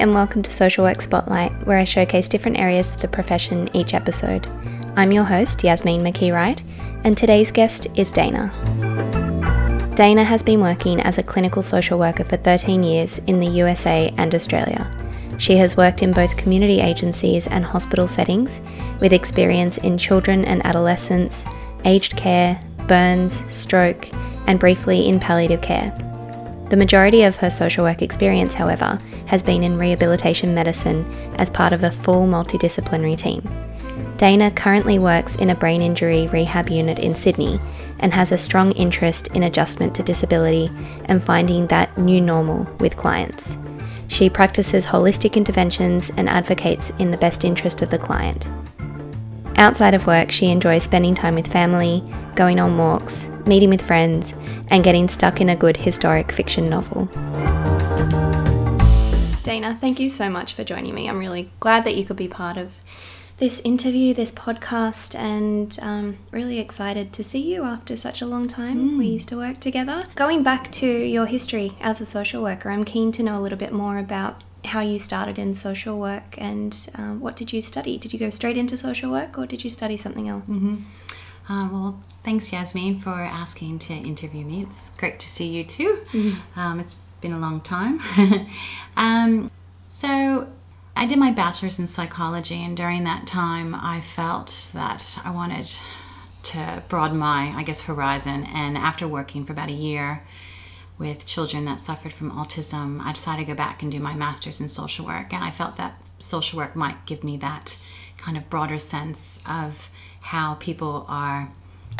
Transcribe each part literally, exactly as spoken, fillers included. and welcome to Social Work Spotlight, where I showcase different areas of the profession each episode. I'm your host, Yasmeen McKee-Wright, and today's guest is Dana. Dana has been working as a clinical social worker for thirteen years in the U S A and Australia. She has worked in both community agencies and hospital settings, with experience in children and adolescents, aged care, burns, stroke, and briefly in palliative care. The majority of her social work experience, however, has been in rehabilitation medicine as part of a full multidisciplinary team. Dana currently works in a brain injury rehab unit in Sydney and has a strong interest in adjustment to disability and finding that new normal with clients. She practices holistic interventions and advocates in the best interest of the client. Outside of work, she enjoys spending time with family, going on walks, meeting with friends, and getting stuck in a good historic fiction novel. Dana, thank you so much for joining me. I'm really glad that you could be part of this interview, this podcast, and um, really excited to see you after such a long time. Mm. We used to work together. Going back to your history as a social worker, I'm keen to know a little bit more about how you started in social work and um, what did you study? Did you go straight into social work or did you study something else? Mm-hmm. uh, well thanks Yasmeen for asking to interview me. It's great to see you too. Mm-hmm. um, it's been a long time. um, so I did my bachelor's in psychology, and during that time I felt that I wanted to broaden my I guess horizon, and after working for about a year with children that suffered from autism, I decided to go back and do my master's in social work. And I felt that social work might give me that kind of broader sense of how people are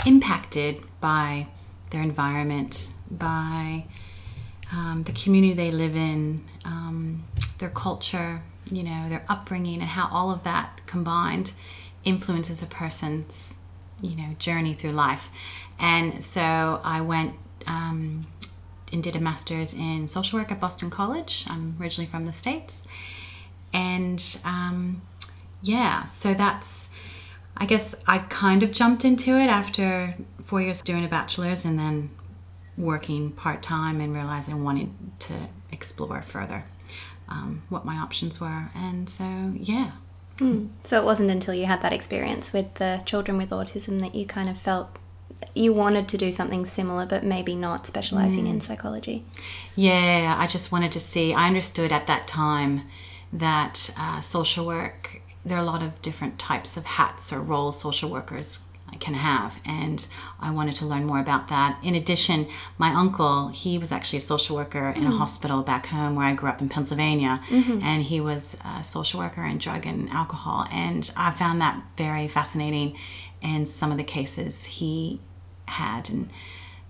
impacted by their environment, by um, the community they live in, um, their culture, you know, their upbringing, and how all of that combined influences a person's, you know, journey through life. And so I went, um, and did a master's in social work at Boston College. I'm originally from the States. And um, yeah, so that's, I guess I kind of jumped into it after four years doing a bachelor's and then working part-time, and realized I wanted to explore further um, what my options were. And so, yeah. Mm. So it wasn't until you had that experience with the children with autism that you kind of felt you wanted to do something similar, but maybe not specializing mm. in psychology. Yeah, I just wanted to see. I understood at that time that uh, social work, there are a lot of different types of hats or roles social workers can have, and I wanted to learn more about that. In addition, my uncle, he was actually a social worker in mm. a hospital back home where I grew up in Pennsylvania, mm-hmm. and he was a social worker in drug and alcohol, and I found that very fascinating. And some of the cases he had and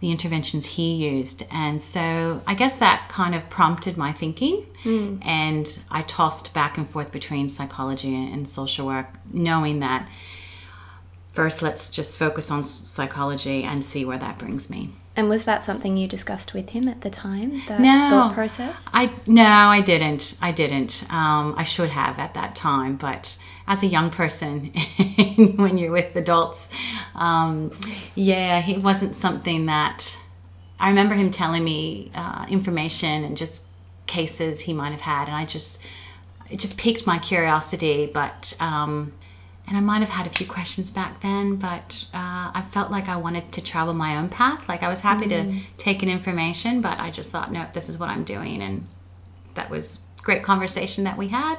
the interventions he used. And so I guess that kind of prompted my thinking. Mm. And I tossed back and forth between psychology and social work, knowing that first let's just focus on psychology and see where that brings me. And was that something you discussed with him at the time, that no, thought process? I, no, I didn't. I didn't. Um, I should have at that time, but as a young person, when you're with adults, um, yeah, it wasn't something that, I remember him telling me uh, information and just cases he might have had, and I just, it just piqued my curiosity, but, um, and I might have had a few questions back then, but uh, I felt like I wanted to travel my own path. Like I was happy mm. to take in information, but I just thought, no, this is what I'm doing, and that was great conversation that we had,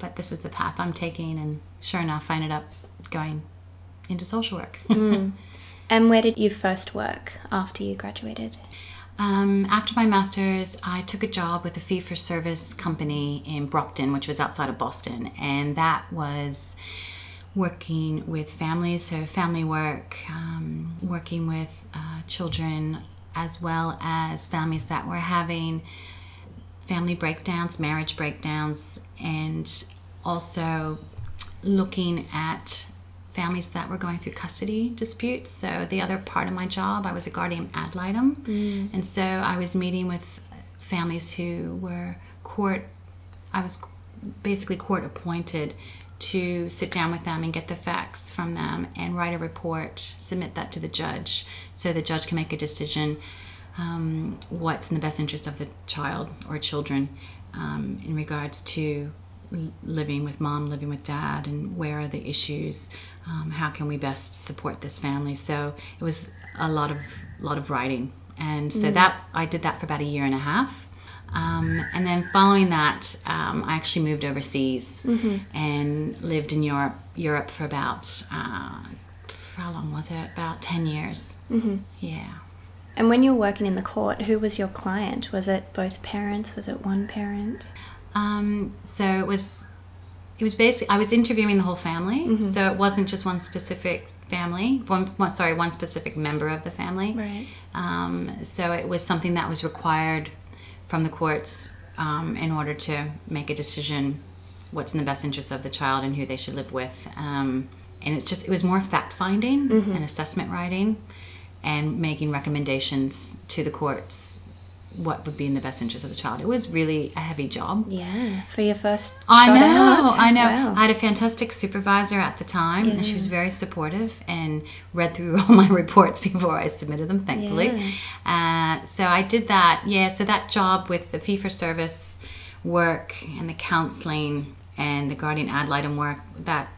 but this is the path I'm taking, and sure enough I ended up going into social work. mm. And where did you first work after you graduated? Um, after my master's I took a job with a fee-for-service company in Brockton, which was outside of Boston, and that was working with families, so family work, um, working with uh, children as well as families that were having family breakdowns, marriage breakdowns, and also looking at families that were going through custody disputes. So the other part of my job, I was a guardian ad litem. Mm. And so I was meeting with families who were court, I was basically court appointed to sit down with them and get the facts from them and write a report, submit that to the judge so the judge can make a decision. Um, what's in the best interest of the child or children, um, in regards to living with mom, living with dad, and where are the issues, um, how can we best support this family. So it was a lot of lot of writing, and so mm. that I did that for about a year and a half, um, and then following that um, I actually moved overseas mm-hmm. and lived in Europe Europe for about uh, how long was it, about ten years. Mm-hmm. Yeah. And when you were working in the court, who was your client? Was it both parents? Was it one parent? Um, so it was, it was basically, I was interviewing the whole family. Mm-hmm. So it wasn't just one specific family, one, one, sorry, one specific member of the family. Right. Um, so it was something that was required from the courts, um, in order to make a decision, what's in the best interest of the child and who they should live with. Um, and it's just, it was more fact finding mm-hmm. and assessment writing and making recommendations to the courts, what would be in the best interest of the child. It was really a heavy job. Yeah, for your first I shot know, out. I know. Wow. I had a fantastic supervisor at the time, yeah. and she was very supportive and read through all my reports before I submitted them, thankfully. Yeah. Uh, so I did that. Yeah, so that job with the fee-for-service work and the counselling and the guardian ad litem work, that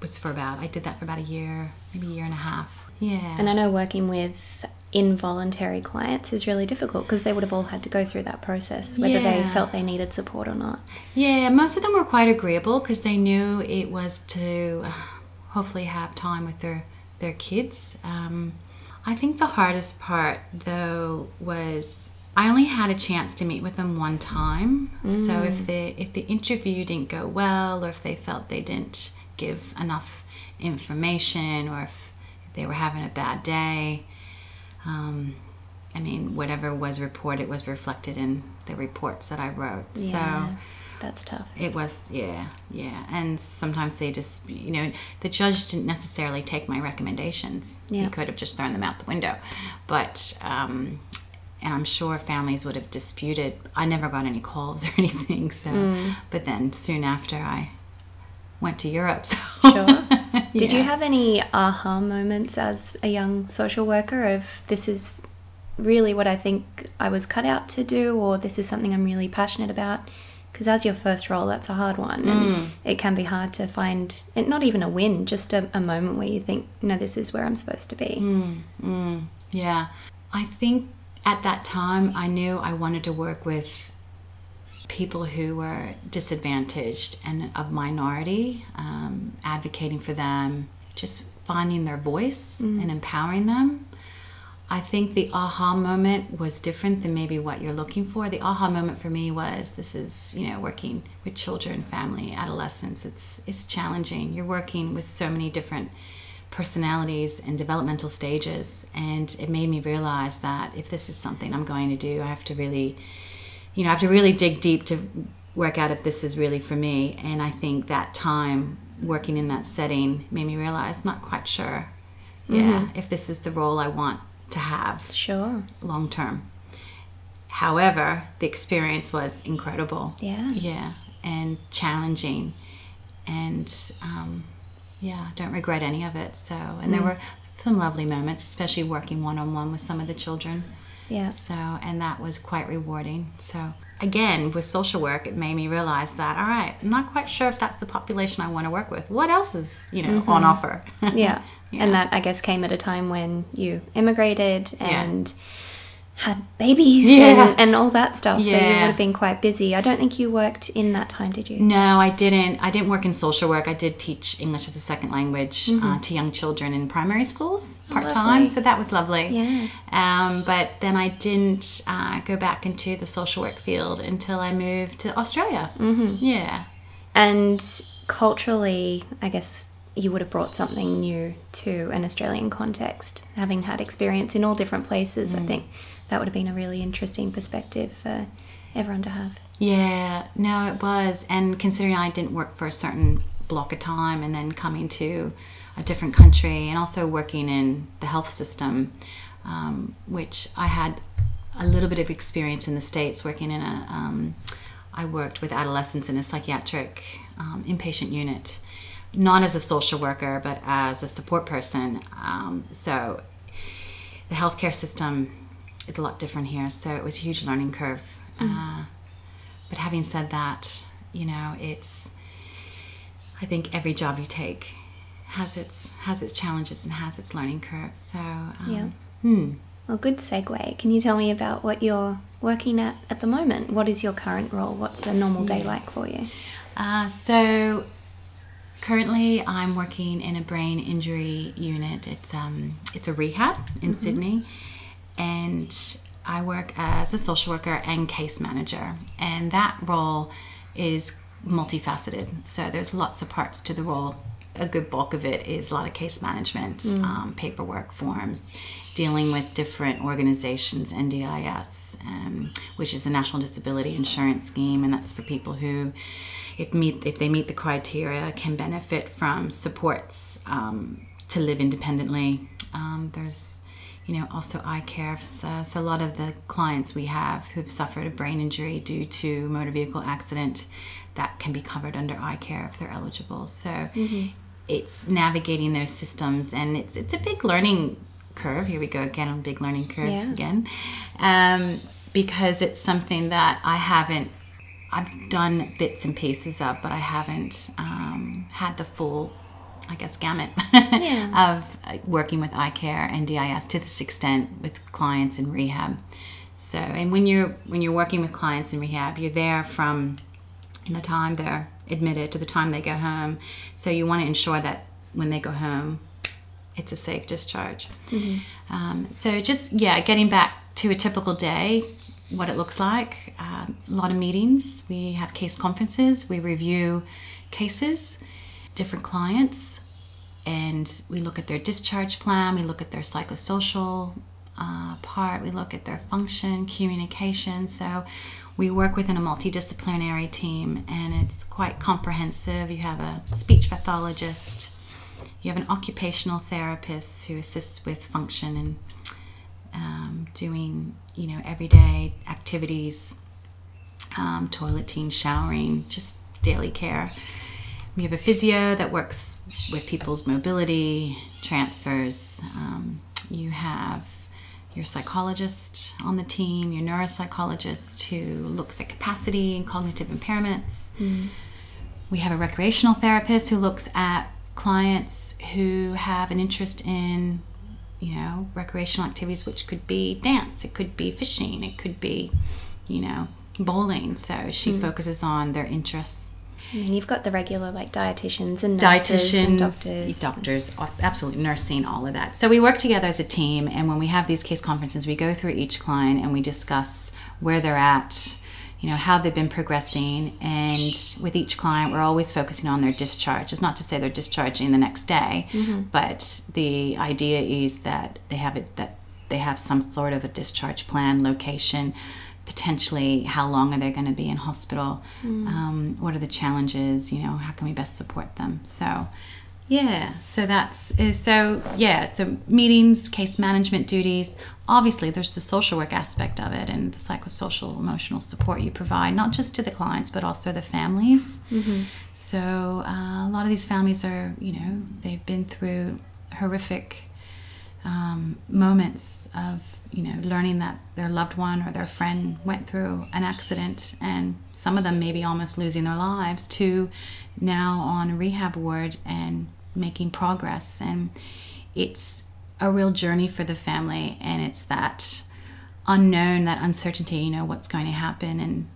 was for about, I did that for about a year, maybe a year and a half. Yeah. And I know working with involuntary clients is really difficult because they would have all had to go through that process, whether yeah. they felt they needed support or not. Yeah, most of them were quite agreeable because they knew it was to hopefully have time with their, their kids. Um, I think the hardest part, though, was I only had a chance to meet with them one time. Mm. So if the, if the interview didn't go well, or if they felt they didn't give enough information, or if they were having a bad day, Um, I mean, whatever was reported was reflected in the reports that I wrote. Yeah, so that's tough. It was, yeah, yeah. And sometimes they just, you know, the judge didn't necessarily take my recommendations. Yeah. He could have just thrown them out the window. But, um, and I'm sure families would have disputed. I never got any calls or anything. So, mm. but then soon after I went to Europe. So. Sure. Did yeah. you have any aha moments as a young social worker of, this is really what I think I was cut out to do, or this is something I'm really passionate about? Because as your first role, that's a hard one. Mm. And it can be hard to find, and not even a win, just a, a moment where you think, no, this is where I'm supposed to be. Mm. Mm. Yeah. I think at that time I knew I wanted to work with people who were disadvantaged and of minority, um, advocating for them, just finding their voice mm. and empowering them. I think the aha moment was different than maybe what you're looking for. The aha moment for me was, this is, you know, working with children, family, adolescents. It's, it's challenging. You're working with so many different personalities and developmental stages. And it made me realize that if this is something I'm going to do, I have to really... You know, I have to really dig deep to work out if this is really for me. And I think that time working in that setting made me realize I'm not quite sure, yeah, mm-hmm. if this is the role I want to have sure. long term. However, the experience was incredible. Yeah. Yeah, and challenging. And, um, yeah, I don't regret any of it. So, and mm. there were some lovely moments, especially working one-on-one with some of the children. Yeah. So, and that was quite rewarding. So, again, with social work, it made me realize that, all right, I'm not quite sure if that's the population I want to work with. What else is, you know, mm-hmm. on offer? Yeah. yeah. And that, I guess, came at a time when you immigrated and yeah. had babies yeah. and, and all that stuff. Yeah. So you would have been quite busy. I don't think you worked in that time, did you? No, I didn't. I didn't work in social work. I did teach English as a second language mm-hmm. uh, to young children in primary schools part-time. Oh, so that was lovely. Yeah. Um, but then I didn't uh, go back into the social work field until I moved to Australia. Mm-hmm. Yeah. And culturally, I guess you would have brought something new to an Australian context, having had experience in all different places. Mm. I think that would have been a really interesting perspective for everyone to have. Yeah, no, it was. And considering I didn't work for a certain block of time and then coming to a different country and also working in the health system, Um, which I had a little bit of experience in the States working in a, um, I worked with adolescents in a psychiatric um, inpatient unit, not as a social worker, but as a support person. Um, so the healthcare system is a lot different here. So it was a huge learning curve. Mm-hmm. uh, But having said that, you know, it's, I think every job you take has its has its challenges and has its learning curves. So um, yeah. Hmm. Well, good segue. Can you tell me about what you're working at at the moment? What is your current role? What's a normal day like for you? Uh, so currently I'm working in a brain injury unit. It's um it's a rehab in mm-hmm. Sydney, and I work as a social worker and case manager, and that role is multifaceted. So there's lots of parts to the role. A good bulk of it is a lot of case management, mm. um, paperwork, forms, dealing with different organizations, N D I S, um, which is the National Disability Insurance Scheme, and that's for people who, if meet if they meet the criteria, can benefit from supports um, to live independently. Um, there's, you know, also iCare. So, so a lot of the clients we have who've suffered a brain injury due to motor vehicle accident, that can be covered under iCare if they're eligible. So. Mm-hmm. It's navigating those systems, and it's it's a big learning curve. Here we go again on big learning curve yeah. again, um, because it's something that I haven't. I've done bits and pieces of, but I haven't um, had the full, I guess, gamut yeah. of working with iCare and N D I S to this extent with clients in rehab. So, and when you're when you're working with clients in rehab, you're there from the time they're admitted to the time they go home, so you want to ensure that when they go home it's a safe discharge. Mm-hmm. um, so just yeah getting back to a typical day, what it looks like. Uh, a lot of meetings, we have case conferences, we review cases, different clients, and we look at their discharge plan, we look at their psychosocial uh, part, we look at their function, communication. So we work within a multidisciplinary team, and it's quite comprehensive. You have a speech pathologist, you have an occupational therapist who assists with function and um, doing, you know, everyday activities, um, toileting, showering, just daily care. We have a physio that works with people's mobility, transfers. Um, you have your psychologist on the team, your neuropsychologist who looks at capacity and cognitive impairments. Mm. We have a recreational therapist who looks at clients who have an interest in, you know, recreational activities, which could be dance, it could be fishing, it could be, you know, bowling. So she mm. focuses on their interests. And you've got the regular, like, dietitians and nurses dietitians, and doctors. Doctors, absolutely, nursing, all of that. So we work together as a team, and when we have these case conferences, we go through each client and we discuss where they're at, you know, how they've been progressing. And with each client, we're always focusing on their discharge. It's not to say they're discharging the next day, mm-hmm. but the idea is that they have it, that they have some sort of a discharge plan, location, potentially how long are they going to be in hospital, mm. um, what are the challenges, you know, how can we best support them. So yeah, so that's so yeah so meetings, case management duties. Obviously there's the social work aspect of it and the psychosocial emotional support you provide, not just to the clients but also the families. Mm-hmm. So uh, a lot of these families are, you know, they've been through horrific um, moments of, you know, learning that their loved one or their friend went through an accident, and some of them maybe almost losing their lives, to now on a rehab ward and making progress. And it's a real journey for the family, and it's that unknown, that uncertainty, you know, what's going to happen, and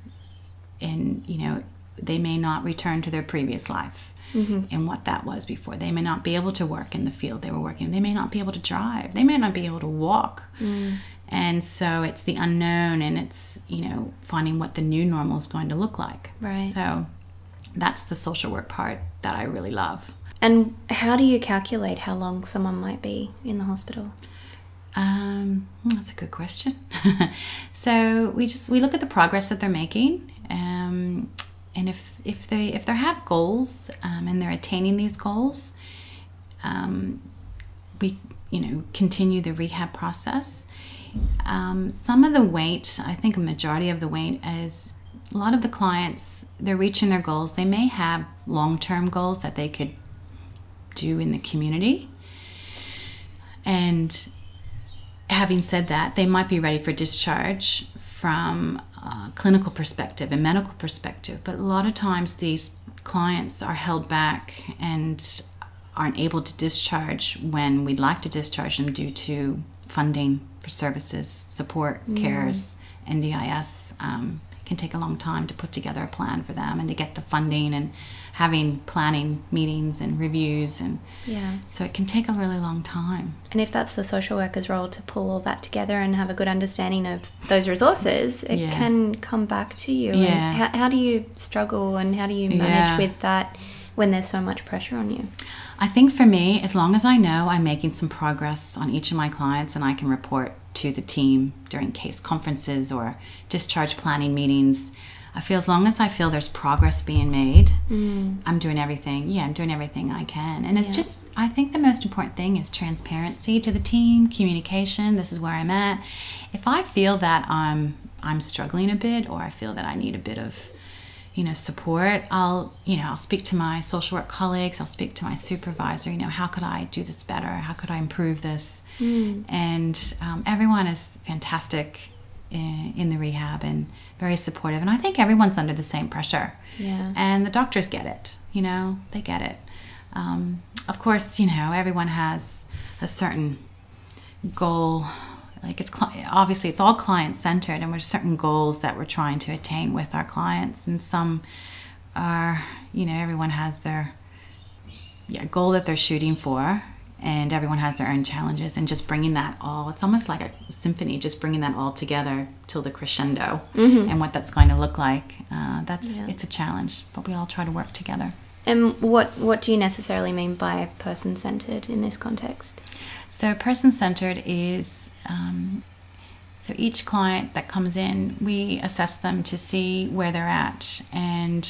and you know, they may not return to their previous life. Mm-hmm. And what that was before. They may not be able to work in the field they were working. They may not be able to drive. They may not be able to walk. Mm. And so it's the unknown, and it's, you know, finding what the new normal is going to look like. Right. So that's the social work part that I really love. And how do you calculate how long someone might be in the hospital? Um, that's a good question. So we just we look at the progress that they're making. Um, And if, if they if they have goals um, and they're attaining these goals, um, we, you know, continue the rehab process. Um, some of the weight, I think a majority of the weight, is a lot of the clients, they're reaching their goals. They may have long-term goals that they could do in the community. And having said that, they might be ready for discharge from a clinical perspective and medical perspective, but a lot of times these clients are held back and aren't able to discharge when we'd like to discharge them due to funding for services, support, mm. cares, N D I S. Um, can take a long time to put together a plan for them and to get the funding and having planning meetings and reviews, and yeah, so it can take a really long time. And if that's the social worker's role to pull all that together and have a good understanding of those resources, it yeah. can come back to you. Yeah. And how, how do you struggle and how do you manage yeah. with that when there's so much pressure on you? I think for me, as long as I know I'm making some progress on each of my clients and I can report to the team during case conferences or discharge planning meetings, I feel as long as I feel there's progress being made, mm. I'm doing everything. Yeah, I'm doing everything I can. And it's yeah. just, I think the most important thing is transparency to the team, communication. This is where I'm at. If I feel that I'm I'm struggling a bit, or I feel that I need a bit of, you know, support, I'll, you know, I'll speak to my social work colleagues, I'll speak to my supervisor, you know, how could I do this better? How could I improve this? Mm. And um, everyone is fantastic in, in the rehab and very supportive. And I think everyone's under the same pressure. Yeah. And the doctors get it, you know, they get it. Um, of course, you know, everyone has a certain goal. Like it's obviously it's all client centered, and there's certain goals that we're trying to attain with our clients, and some are, you know, everyone has their yeah goal that they're shooting for, and everyone has their own challenges, and just bringing that all, it's almost like a symphony, just bringing that all together till the crescendo, mm-hmm. and what that's going to look like, uh, that's yeah. it's a challenge, but we all try to work together. And what what do you necessarily mean by person-centered in this context? So person-centered is Um, so each client that comes in, we assess them to see where they're at and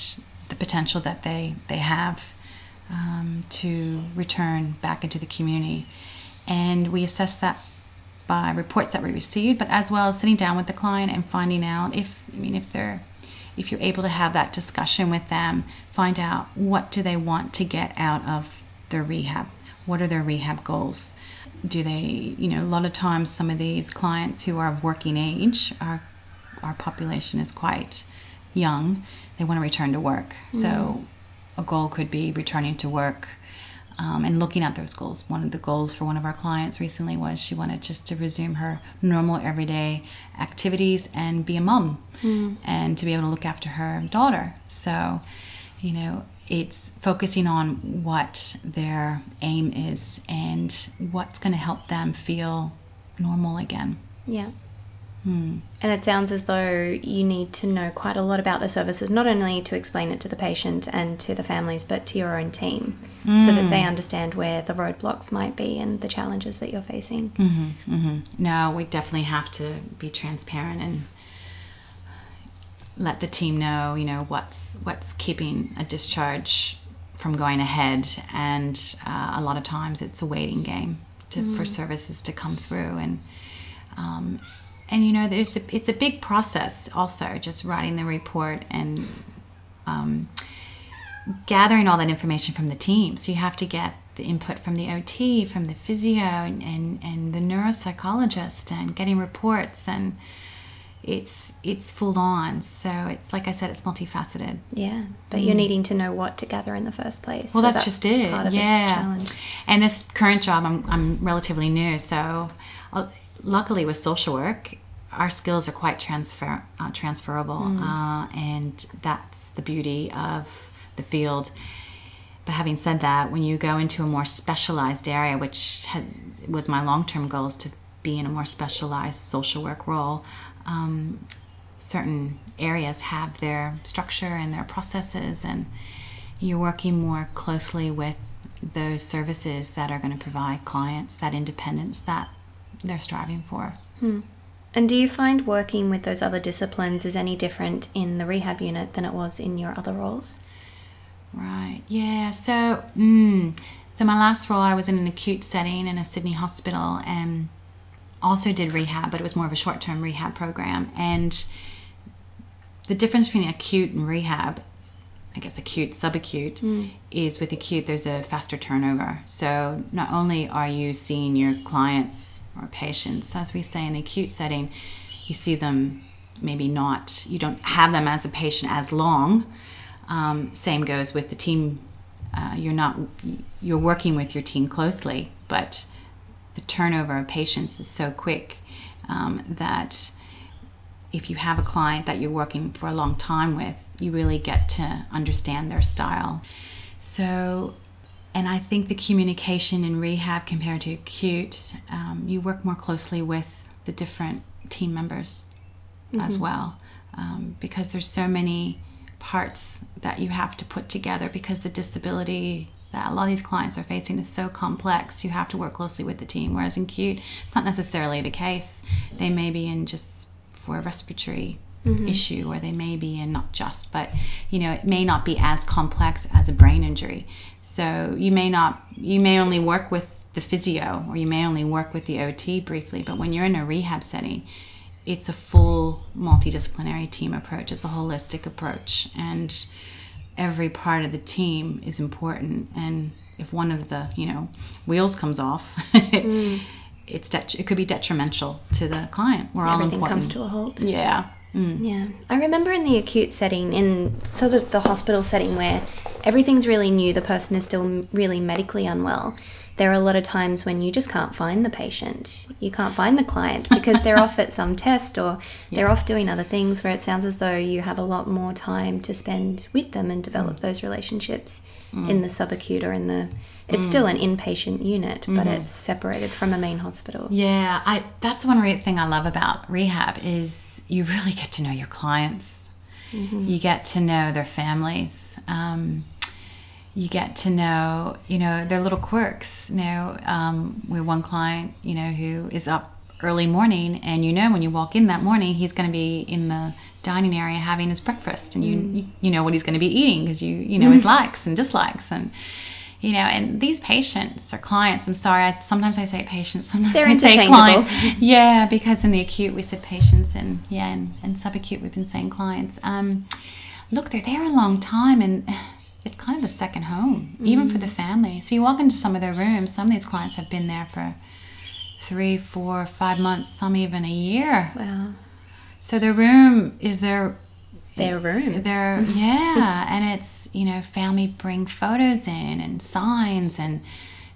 the potential that they, they have um, to return back into the community. And we assess that by reports that we receive, but as well as sitting down with the client and finding out if, I mean, if they're, if you're able to have that discussion with them, find out what do they want to get out of their rehab? What are their rehab goals? Do they, you know, a lot of times some of these clients who are of working age, our, our population is quite young, they want to return to work. Mm. So a goal could be returning to work um, and looking at those goals. One of the goals for one of our clients recently was she wanted just to resume her normal everyday activities and be a mom mm. and to be able to look after her daughter. So, you know, it's focusing on what their aim is and what's going to help them feel normal again. Yeah. Hmm. And it sounds as though you need to know quite a lot about the services, not only to explain it to the patient and to the families, but to your own team mm. so that they understand where the roadblocks might be and the challenges that you're facing. Mm-hmm, mm-hmm. No, we definitely have to be transparent and let the team know, you know, what's what's keeping a discharge from going ahead, and uh, a lot of times it's a waiting game to, mm. for services to come through, and um, and you know, there's a, it's a big process also, just writing the report and um, gathering all that information from the team. So you have to get the input from the O T, from the physio, and and, and the neuropsychologist, and getting reports, and it's it's full on. So it's like I said, it's multifaceted. Yeah, but you're mm. needing to know what to gather in the first place. Well, so that's, that's just it. Part of yeah. the challenge. And this current job, I'm I'm relatively new, so I'll, luckily with social work, our skills are quite transfer uh, transferable, mm. uh, and that's the beauty of the field. But having said that, when you go into a more specialized area, which has was my long term goal, is to be in a more specialized social work role. Um, certain areas have their structure and their processes, and you're working more closely with those services that are going to provide clients that independence that they're striving for. Hmm. And do you find working with those other disciplines is any different in the rehab unit than it was in your other roles? Right, yeah, so mm, so my last role I was in an acute setting in a Sydney hospital, and also did rehab, but it was more of a short-term rehab program. And the difference between acute and rehab, I guess acute, subacute, mm. is with acute there's a faster turnover. So not only are you seeing your clients or patients, as we say in the acute setting, you see them maybe not, you don't have them as a patient as long. Um, same goes with the team. Uh, you're not, you're working with your team closely, but the turnover of patients is so quick um, that if you have a client that you're working for a long time with, you really get to understand their style. So, and I think the communication in rehab compared to acute, um, you work more closely with the different team members mm-hmm. as well, um, because there's so many parts that you have to put together, because the disability that a lot of these clients are facing is so complex. You have to work closely with the team, whereas in acute, it's not necessarily the case. They may be in just for a respiratory mm-hmm. issue, or they may be in not just, but you know, it may not be as complex as a brain injury. So you may not, you may only work with the physio, or you may only work with the O T briefly, but when you're in a rehab setting, it's a full multidisciplinary team approach. It's a holistic approach, and every part of the team is important. And if one of the, you know, wheels comes off, it, mm. it's det- it could be detrimental to the client. We're all important. Everything comes to a halt. Yeah. Mm. Yeah. I remember in the acute setting, in sort of the hospital setting where everything's really new, the person is still really medically unwell. There are a lot of times when you just can't find the patient. You can't find the client because they're off at some test, or yeah. they're off doing other things, where it sounds as though you have a lot more time to spend with them and develop mm. those relationships mm. in the subacute, or in the... It's mm. still an inpatient unit, mm-hmm. but it's separated from a main hospital. Yeah, I, that's one re- thing I love about rehab is you really get to know your clients. Mm-hmm. You get to know their families. Um You get to know, you know, their little quirks. You know, um, we have one client, you know, who is up early morning, and you know when you walk in that morning, he's going to be in the dining area having his breakfast, and you mm. you know what he's going to be eating, because you you know mm. his likes and dislikes, and you know, and these patients or clients. I'm sorry, I, sometimes I say patients, sometimes They're I say clients. Yeah, because in the acute we said patients, and yeah, and, and subacute we've been saying clients. Um, look, they're there a long time, and it's kind of a second home, even mm. for the family. So you walk into some of their rooms, some of these clients have been there for three, four, five months, some even a year. Wow. So their room is their... Their room. Their, yeah, and it's, you know, family bring photos in and signs, and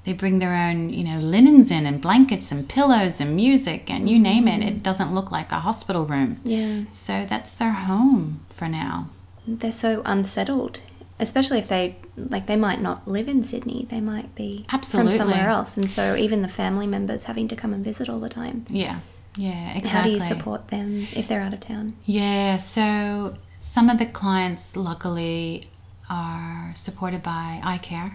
they bring their own, you know, linens in and blankets and pillows and music and you name mm. it. It doesn't look like a hospital room. Yeah. So that's their home for now. They're so unsettled. Especially if they, like, they might not live in Sydney. They might be Absolutely. From somewhere else. And so even the family members having to come and visit all the time. Yeah, yeah, exactly. How do you support them if they're out of town? Yeah, so some of the clients, luckily, are supported by iCare.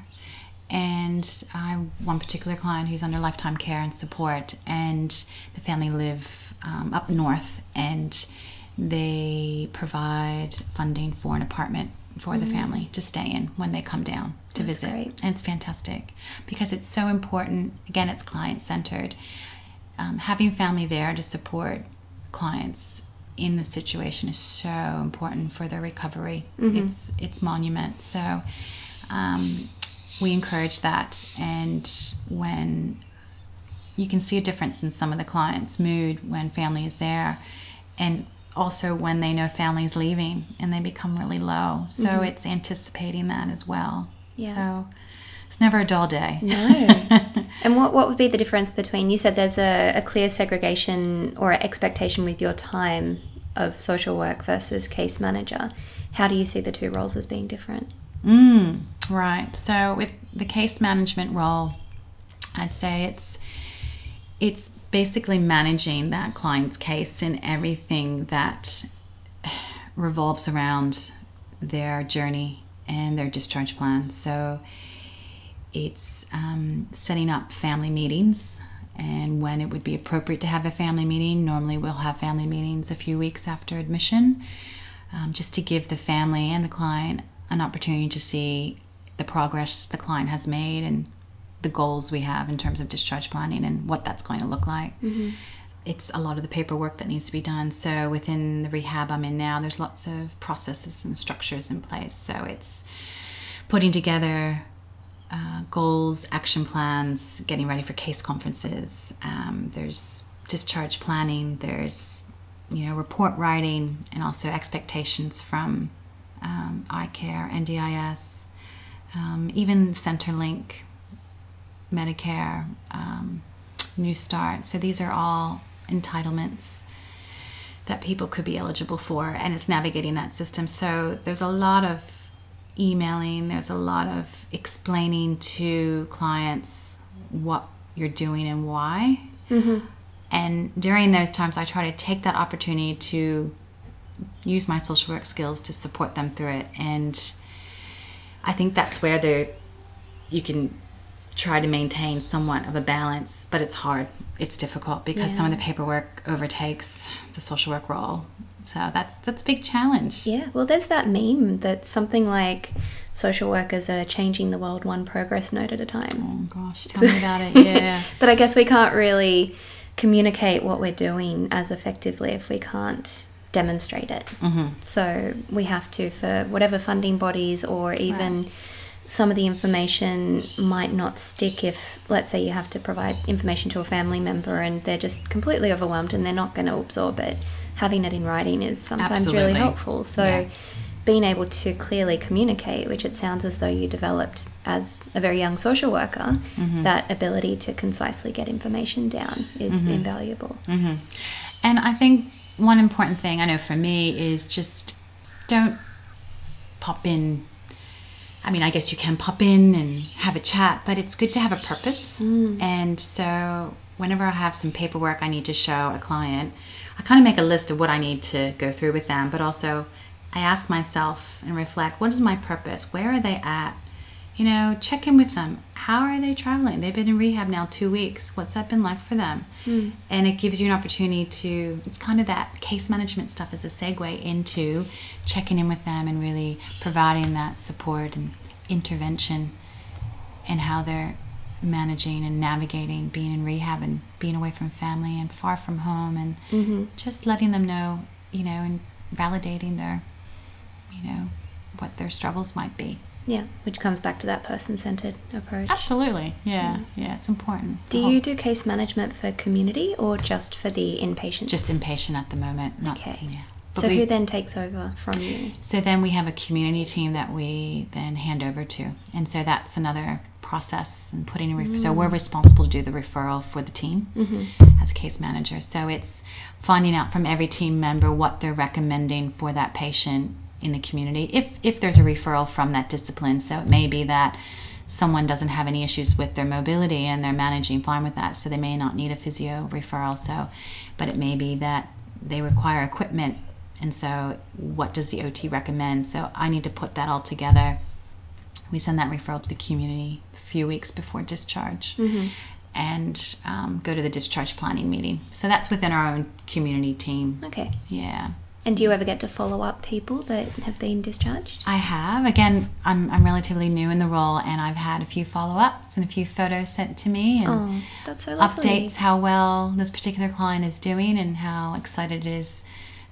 And I one particular client who's under lifetime care and support, and the family live um, up north, and they provide funding for an apartment for the family to stay in when they come down to That's visit. Great. And it's fantastic because it's so important. Again, it's client-centered. Um, having family there to support clients in the situation is so important for their recovery. Mm-hmm. It's it's monument. So um, we encourage that. And when you can see a difference in some of the clients' mood when family is there, and also when they know family's leaving and they become really low. So mm-hmm. it's anticipating that as well. Yeah. So it's never a dull day. No. And what, what would be the difference between, you said there's a, a clear segregation or expectation with your time of social work versus case manager. How do you see the two roles as being different? Mm, right. So with the case management role, I'd say it's it's basically managing that client's case and everything that revolves around their journey and their discharge plan. So it's um, setting up family meetings and when it would be appropriate to have a family meeting. Normally we'll have family meetings a few weeks after admission, um, just to give the family and the client an opportunity to see the progress the client has made and the goals we have in terms of discharge planning and what that's going to look like. Mm-hmm. It's a lot of the paperwork that needs to be done. So within the rehab I'm in now, there's lots of processes and structures in place. So it's putting together uh, goals, action plans, getting ready for case conferences. Um, there's discharge planning, there's you know, report writing, and also expectations from um, iCare, N D I S, um, even Centrelink, Medicare, um, New Start. So these are all entitlements that people could be eligible for, and it's navigating that system. So there's a lot of emailing, there's a lot of explaining to clients what you're doing and why. Mm-hmm. And during those times, I try to take that opportunity to use my social work skills to support them through it. And I think that's where the you can try to maintain somewhat of a balance, but it's hard. It's difficult because yeah. some of the paperwork overtakes the social work role. So that's that's a big challenge. Yeah. Well, there's that meme that something like social workers are changing the world one progress note at a time. Oh, gosh. Tell so, me about it. Yeah. But I guess we can't really communicate what we're doing as effectively if we can't demonstrate it. Mm-hmm. So we have to, for whatever funding bodies or even... Right. Some of the information might not stick if, let's say, you have to provide information to a family member and they're just completely overwhelmed and they're not going to absorb it. Having it in writing is sometimes Absolutely. Really helpful. So yeah. being able to clearly communicate, which it sounds as though you developed as a very young social worker, mm-hmm. that ability to concisely get information down is mm-hmm. invaluable. Mm-hmm. And I think one important thing I know for me is just don't pop in. I mean, I guess you can pop in and have a chat, but it's good to have a purpose. Mm. And so whenever I have some paperwork I need to show a client, I kind of make a list of what I need to go through with them. But also I ask myself and reflect, what is my purpose? Where are they at? You know, check in with them. How are they traveling? They've been in rehab now two weeks. What's that been like for them? Mm. And it gives you an opportunity to, it's kind of that case management stuff as a segue into checking in with them and really providing that support and intervention and how they're managing and navigating being in rehab and being away from family and far from home, and mm-hmm. just letting them know, you know, and validating their, you know, what their struggles might be. Yeah, which comes back to that person-centered approach. Absolutely, yeah, yeah, yeah it's important. It's do whole... you do case management for community or just for the inpatient? Just inpatient at the moment. Not, okay. Yeah. So we... who then takes over from you? So then we have a community team that we then hand over to. And so that's another process and putting a referral. Mm. So we're responsible to do the referral for the team mm-hmm. as a case manager. So it's finding out from every team member what they're recommending for that patient in the community, if if there's a referral from that discipline. So it may be that someone doesn't have any issues with their mobility and they're managing fine with that, so they may not need a physio referral. So, but it may be that they require equipment, and so what does the O T recommend? So I need to put that all together. We send that referral to the community a few weeks before discharge, mm-hmm. and um, go to the discharge planning meeting. So that's within our own community team. Okay. Yeah. And do you ever get to follow up people that have been discharged? I have. Again, I'm I'm relatively new in the role, and I've had a few follow-ups and a few photos sent to me, and oh, that's so lovely. Updates how well this particular client is doing and how excited it is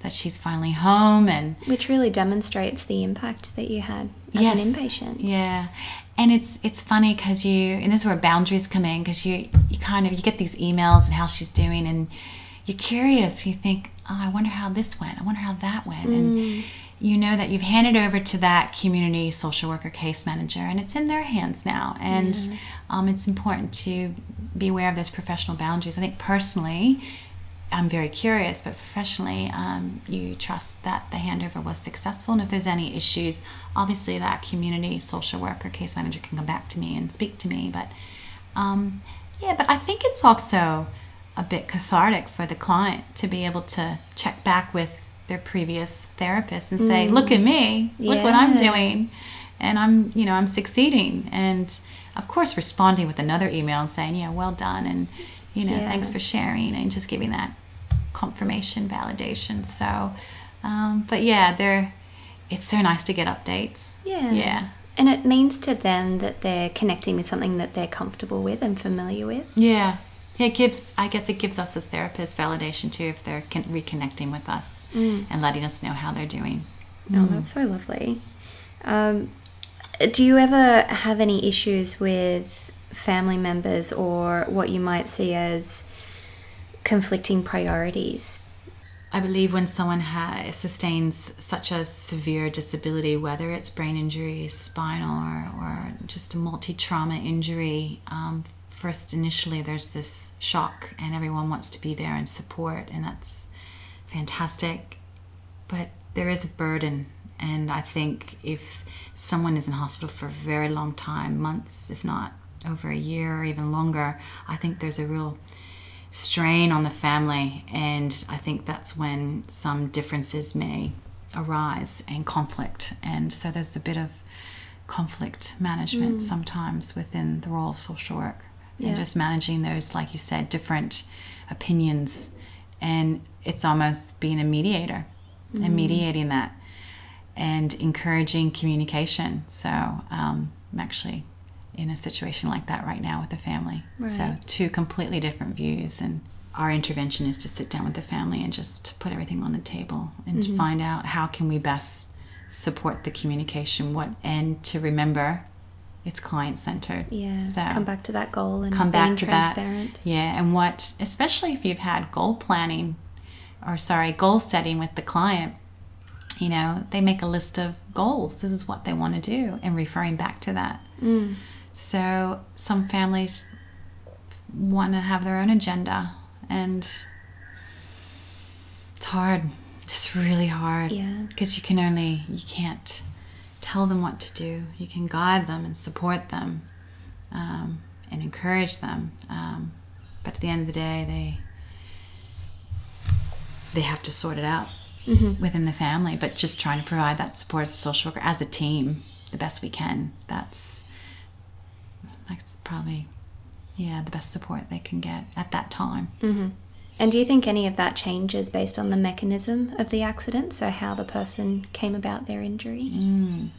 that she's finally home. And which really demonstrates the impact that you had as yes, an inpatient. Yeah. And it's it's funny because you, and this is where boundaries come in, because you, you kind of, you get these emails and how she's doing, and you're curious. You think, oh, I wonder how this went. I wonder how that went. And mm. you know that you've handed over to that community social worker case manager, and it's in their hands now. And yeah. um, it's important to be aware of those professional boundaries. I think personally, I'm very curious, but professionally, um, you trust that the handover was successful. And if there's any issues, obviously that community social worker case manager can come back to me and speak to me. But um, yeah, but I think it's also a bit cathartic for the client to be able to check back with their previous therapist and say, mm. look at me, yeah. look what I'm doing. And I'm, you know, I'm succeeding. And of course, responding with another email and saying, yeah, well done. And, you know, yeah. thanks for sharing, and just giving that confirmation, validation. So, um, but yeah, they're, it's so nice to get updates. Yeah. Yeah. And it means to them that they're connecting with something that they're comfortable with and familiar with. Yeah. It gives, I guess it gives us as therapists validation too, if they're con- reconnecting with us mm. and letting us know how they're doing. Oh, mm. that's so lovely. Um, do you ever have any issues with family members or what you might see as conflicting priorities? I believe when someone ha- sustains such a severe disability, whether it's brain injury, spinal, or, or just a multi-trauma injury, um, first initially there's this shock and everyone wants to be there and support, and that's fantastic. But there is a burden, and I think if someone is in hospital for a very long time, months, if not over a year or even longer, I think there's a real strain on the family, and I think that's when some differences may arise and conflict. And so there's a bit of conflict management mm. sometimes within the role of social work, and yeah. just managing those, like you said, different opinions, and it's almost being a mediator mm. and mediating that and encouraging communication. So um, I'm actually in a situation like that right now with the family. Right. So two completely different views, and our intervention is to sit down with the family and just put everything on the table and mm-hmm. find out how can we best support the communication, what, and to remember it's client-centered. Yeah, so come back to that goal and come being back to transparent. That. Yeah, and what, especially if you've had goal planning or sorry, goal setting with the client, you know, they make a list of goals. This is what they want to do, and referring back to that. Mm. So some families want to have their own agenda, and it's hard. It's really hard. Yeah. Because you can only, you can't tell them what to do. You can guide them and support them um, and encourage them. Um, but at the end of the day, they they have to sort it out mm-hmm. within the family. But just trying to provide that support as a social worker, as a team, the best we can. That's... That's probably, yeah, the best support they can get at that time. Mm-hmm. And do you think any of that changes based on the mechanism of the accident, so how the person came about their injury, mm.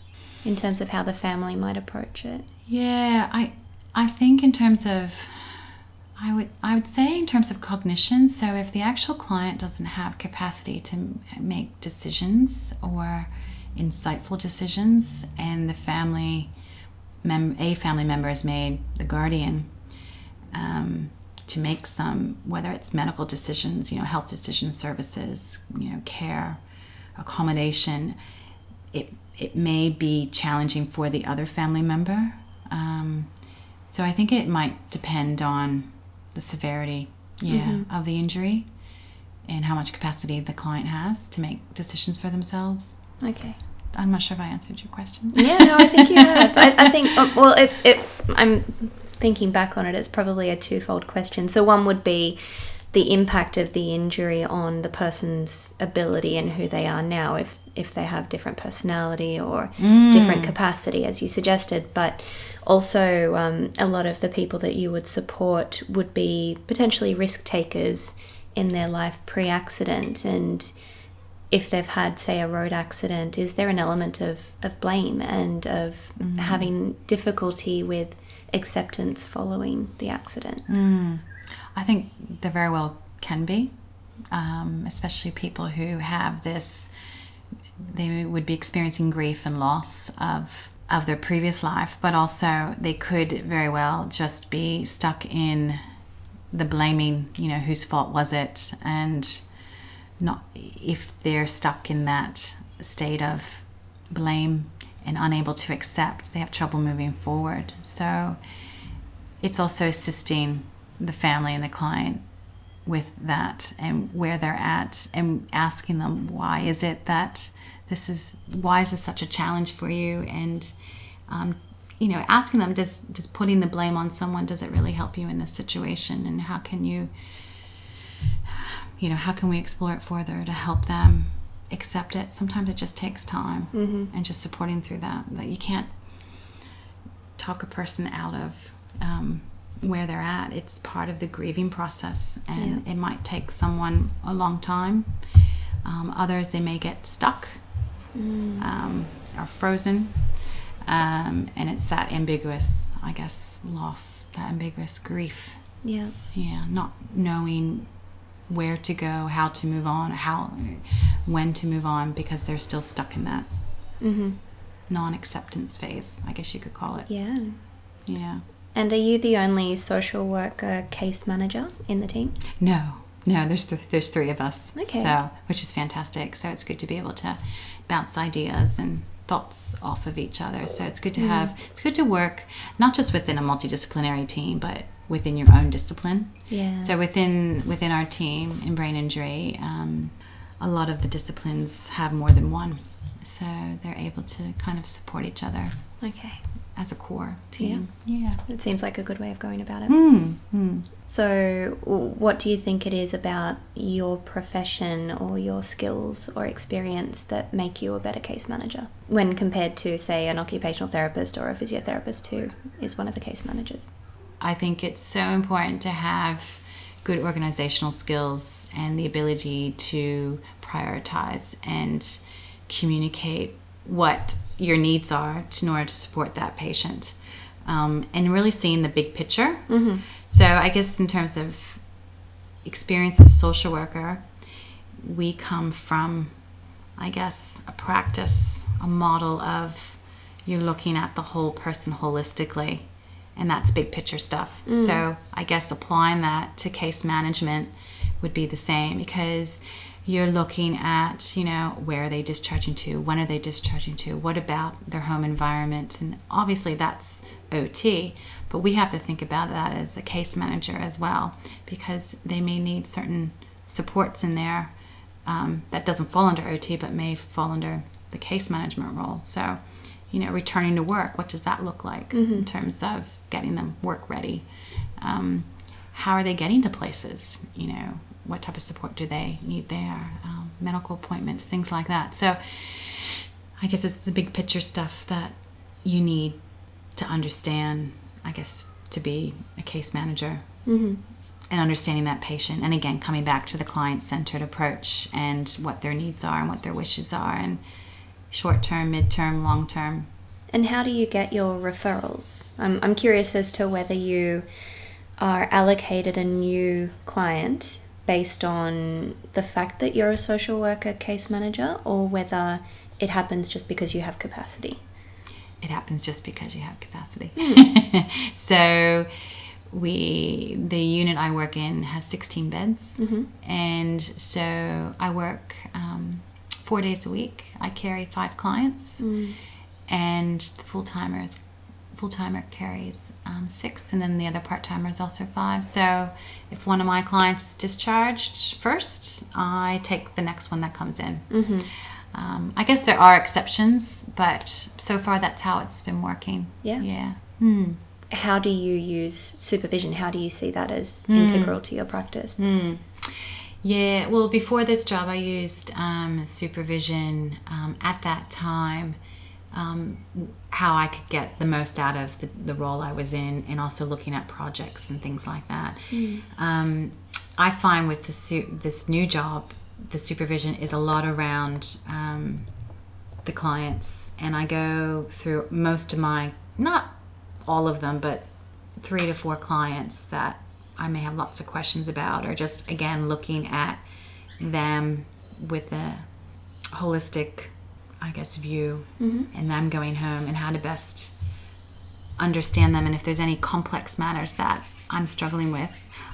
in terms of how the family might approach it? Yeah, I, I think in terms of, I would, I would say in terms of cognition. So if the actual client doesn't have capacity to make decisions or insightful decisions, and the family. Mem- a family member has made the guardian um, to make some, whether it's medical decisions, you know, health decisions, services, you know, care, accommodation. It it may be challenging for the other family member. Um, so I think it might depend on the severity, yeah, mm-hmm. of the injury and how much capacity the client has to make decisions for themselves. Okay. I'm not sure if I answered your question. Yeah, no, I think you have. I, I think, well, it, it, I'm thinking back on it, it's probably a twofold question. So one would be the impact of the injury on the person's ability and who they are now, if, if they have different personality or mm. different capacity, as you suggested. But also um, a lot of the people that you would support would be potentially risk takers in their life pre-accident, and if they've had, say, a road accident, is there an element of, of blame and of mm-hmm. having difficulty with acceptance following the accident? Mm. I think there very well can be, um, especially people who have this, they would be experiencing grief and loss of of their previous life, but also they could very well just be stuck in the blaming, you know, whose fault was it, and... Not if they're stuck in that state of blame and unable to accept, they have trouble moving forward. So it's also assisting the family and the client with that and where they're at, and asking them, why is it that this is, why is this such a challenge for you? And, um, you know, asking them, does, does putting the blame on someone, does it really help you in this situation? And how can you... You know, how can we explore it further to help them accept it? Sometimes it just takes time, mm-hmm. and just supporting through that. That you can't talk a person out of um, where they're at. It's part of the grieving process, and yeah. it might take someone a long time. Um, others, they may get stuck mm. um, or frozen, um, and it's that ambiguous, I guess, loss, that ambiguous grief. Yeah, yeah, not knowing where to go, how to move on, how, when to move on, because they're still stuck in that mm-hmm. non-acceptance phase, I guess you could call it. Yeah. Yeah. And are you the only social worker case manager in the team? No, No, there's th- there's three of us. Okay. So, which is fantastic. So it's good to be able to bounce ideas and thoughts off of each other. So it's good to mm. have, it's good to work not just within a multidisciplinary team, but within your own discipline. Yeah. So within within our team in brain injury, um, a lot of the disciplines have more than one. So they're able to kind of support each other. Okay. As a core team. Yeah. yeah. It seems like a good way of going about it. Mm. Mm. So what do you think it is about your profession or your skills or experience that make you a better case manager when compared to, say, an occupational therapist or a physiotherapist who is one of the case managers? I think it's so important to have good organizational skills and the ability to prioritize and communicate what your needs are in order to support that patient, um, and really seeing the big picture. Mm-hmm. So I guess in terms of experience as a social worker, we come from, I guess, a practice, a model of you're looking at the whole person holistically, and that's big picture stuff. Mm. So I guess applying that to case management would be the same, because you're looking at, you know, where are they discharging to? When are they discharging to? What about their home environment? And obviously that's O T, but we have to think about that as a case manager as well, because they may need certain supports in there um, that doesn't fall under O T, but may fall under the case management role. So, you know, returning to work, what does that look like mm-hmm. in terms of getting them work ready? Um, how are they getting to places, you know? What type of support do they need there? Um, medical appointments, things like that. So I guess it's the big picture stuff that you need to understand, I guess, to be a case manager mm-hmm. and understanding that patient. And again, coming back to the client-centered approach and what their needs are and what their wishes are, and short-term, mid-term, long-term. And how do you get your referrals? I'm, I'm curious as to whether you are allocated a new client based on the fact that you're a social worker case manager, or whether it happens just because you have capacity. It happens just because you have capacity. So we, the unit I work in has sixteen beds. Mm-hmm. And so I work um, four days a week. I carry five clients mm. and the full-timers full-timer carries um, six, and then the other part-timer is also five. So if one of my clients is discharged first, I take the next one that comes in. Mm-hmm. um, I guess there are exceptions, but so far that's how it's been working. Yeah. Yeah. Mm. How do you use supervision? How do you see that as mm. integral to your practice? Mm. Yeah, well, before this job I used um, supervision um, at that time. Um, how I could get the most out of the, the role I was in, and also looking at projects and things like that. Mm. Um, I find with the su- this new job, the supervision is a lot around um, the clients, and I go through most of my, not all of them, but three to four clients that I may have lots of questions about, or just, again, looking at them with a holistic, I guess, view mm-hmm. and them going home and how to best understand them. And if there's any complex matters that I'm struggling with,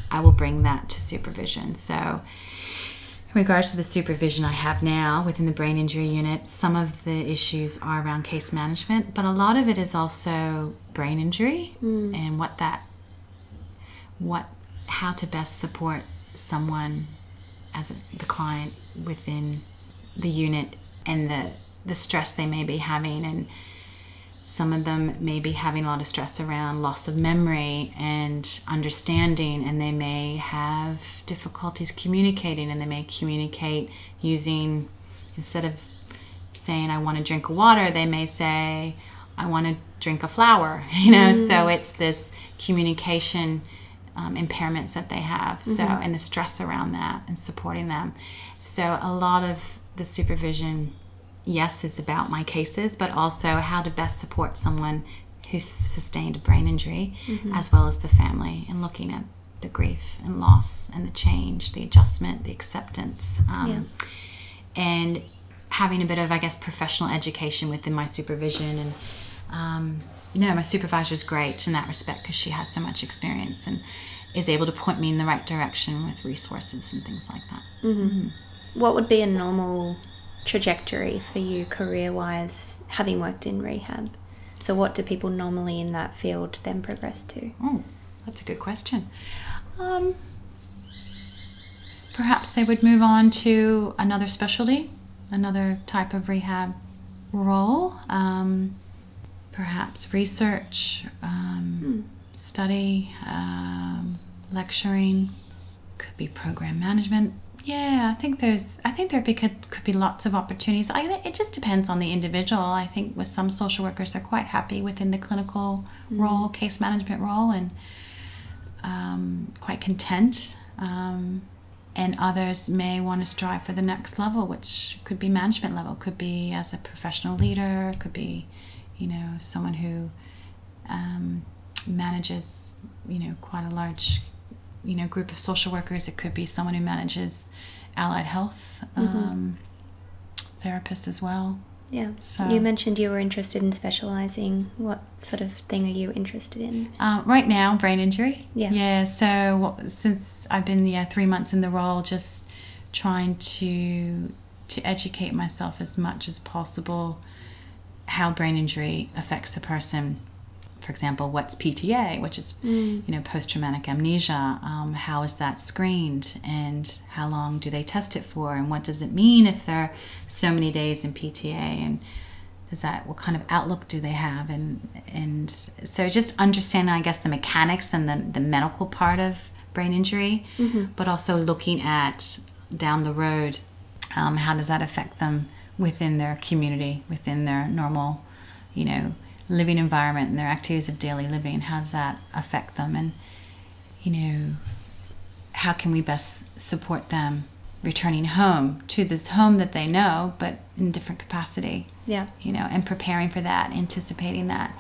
I will bring that to supervision. So in regards to the supervision I have now within the brain injury unit, some of the issues are around case management, but a lot of it is also brain injury mm. and what that, what, how to best support someone as a, the client within the unit, and the the stress they may be having. And some of them may be having a lot of stress around loss of memory and understanding, and they may have difficulties communicating, and they may communicate using, instead of saying I want to drink water, they may say I want to drink a flower, you know. Mm-hmm. So it's this communication um, impairments that they have. Mm-hmm. So, and the stress around that and supporting them. So a lot of the supervision, yes, is about my cases, but also how to best support someone who's sustained a brain injury, mm-hmm. as well as the family, and looking at the grief and loss and the change, the adjustment, the acceptance, um, yeah. and having a bit of, I guess, professional education within my supervision. And um, no, my supervisor is great in that respect, because she has so much experience, and is able to point me in the right direction with resources and things like that. Mm-hmm. Mm-hmm. What would be a normal trajectory for you career-wise, having worked in rehab? So what do people normally in that field then progress to? Oh, that's a good question. Um, perhaps they would move on to another specialty, another type of rehab role, um, perhaps research, um, mm. study, um, lecturing, could be program management. Yeah, I think there's, I think there be, could, could be lots of opportunities. I, it just depends on the individual. I think with some social workers are quite happy within the clinical mm. role, case management role, and um, quite content. Um, and others may want to strive for the next level, which could be management level, could be as a professional leader, could be, you know, someone who um, manages, you know, quite a large you know, group of social workers. It could be someone who manages allied health, um, mm-hmm. therapists as well. Yeah. So you mentioned you were interested in specializing. What sort of thing are you interested in? Uh, right now, brain injury. Yeah. Yeah. So what, since I've been yeah three months in the role, just trying to to educate myself as much as possible how brain injury affects a person. For example, what's P T A, which is, mm. you know, post-traumatic amnesia. Um, how is that screened, and how long do they test it for, and what does it mean if they're so many days in P T A, and does that, what kind of outlook do they have, and and so just understanding, I guess, the mechanics and the the medical part of brain injury, mm-hmm. but also looking at down the road, um, how does that affect them within their community, within their normal, you know, living environment and their activities of daily living. How does that affect them, and you know, how can we best support them returning home to this home that they know, but in different capacity? Yeah, you know, and preparing for that, anticipating that.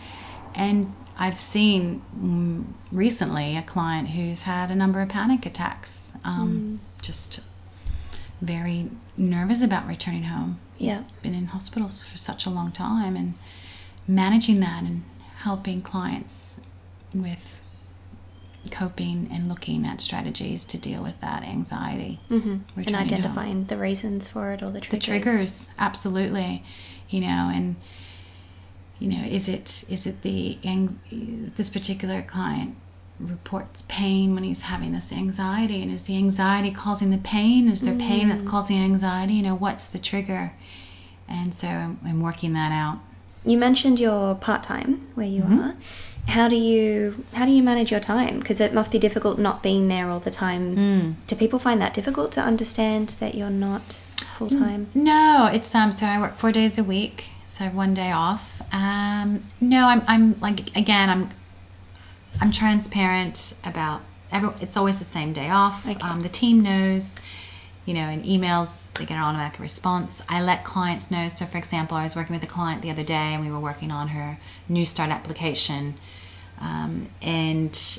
And I've seen recently a client who's had a number of panic attacks, um, mm. just very nervous about returning home. Yeah, he's been in hospitals for such a long time, and managing that and helping clients with coping and looking at strategies to deal with that anxiety, mm-hmm. and identifying the reasons for it, or the triggers. The triggers, absolutely. You know, and you know, is it is it the this particular client reports pain when he's having this anxiety, and is the anxiety causing the pain? Is there mm. pain that's causing anxiety? You know, what's the trigger? And so I'm, I'm working that out. You mentioned you're part-time where you mm-hmm. are. How do you how do you manage your time? Because it must be difficult not being there all the time. Mm. Do people find that difficult to understand that you're not full-time? Mm. No, it's um. So I work four days a week, so I have one day off. Um. No, I'm I'm like again I'm I'm transparent about every. It's always the same day off. Okay. Um. The team knows. You know, in emails, they get an automatic response. I let clients know. So, for example, I was working with a client the other day, and we were working on her New Start application, um, and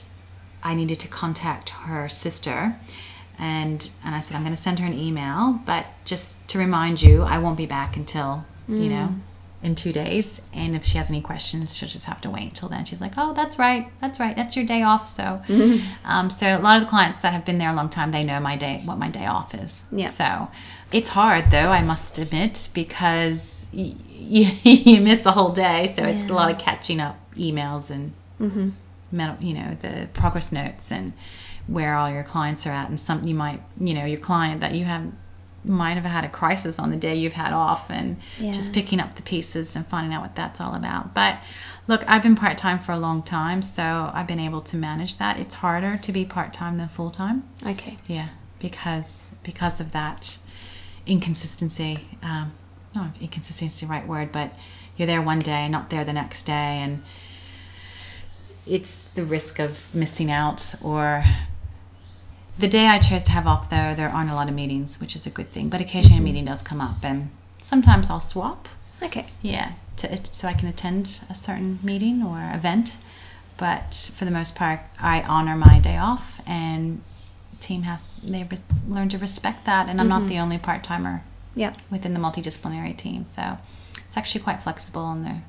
I needed to contact her sister, and and I said, I'm going to send her an email, but just to remind you, I won't be back until, mm. you know, in two days, and if she has any questions, she'll just have to wait until then. She's like, oh, that's right, that's right, that's your day off. So mm-hmm. um, so a lot of the clients that have been there a long time, they know my day, what my day off is. Yeah. So it's hard, though, I must admit, because y- y- you miss a whole day, so yeah. it's a lot of catching up emails and, mm-hmm. metal, you know, the progress notes and where all your clients are at, and something you might, you know, your client that you have might have had a crisis on the day you've had off, and yeah. just picking up the pieces and finding out what that's all about. But look, I've been part-time for a long time, so I've been able to manage that. It's harder to be part-time than full-time. Okay. Yeah, because because of that inconsistency. Um, no, inconsistency is the right word, but you're there one day and not there the next day, and it's the risk of missing out. Or the day I chose to have off, though, there aren't a lot of meetings, which is a good thing. But occasionally mm-hmm. a meeting does come up, and sometimes I'll swap. Okay. Yeah, to, so I can attend a certain meeting or event. But for the most part, I honor my day off, and the team has, they re- learn to respect that. And I'm mm-hmm. not the only part-timer yeah. within the multidisciplinary team. So it's actually quite flexible, and they're,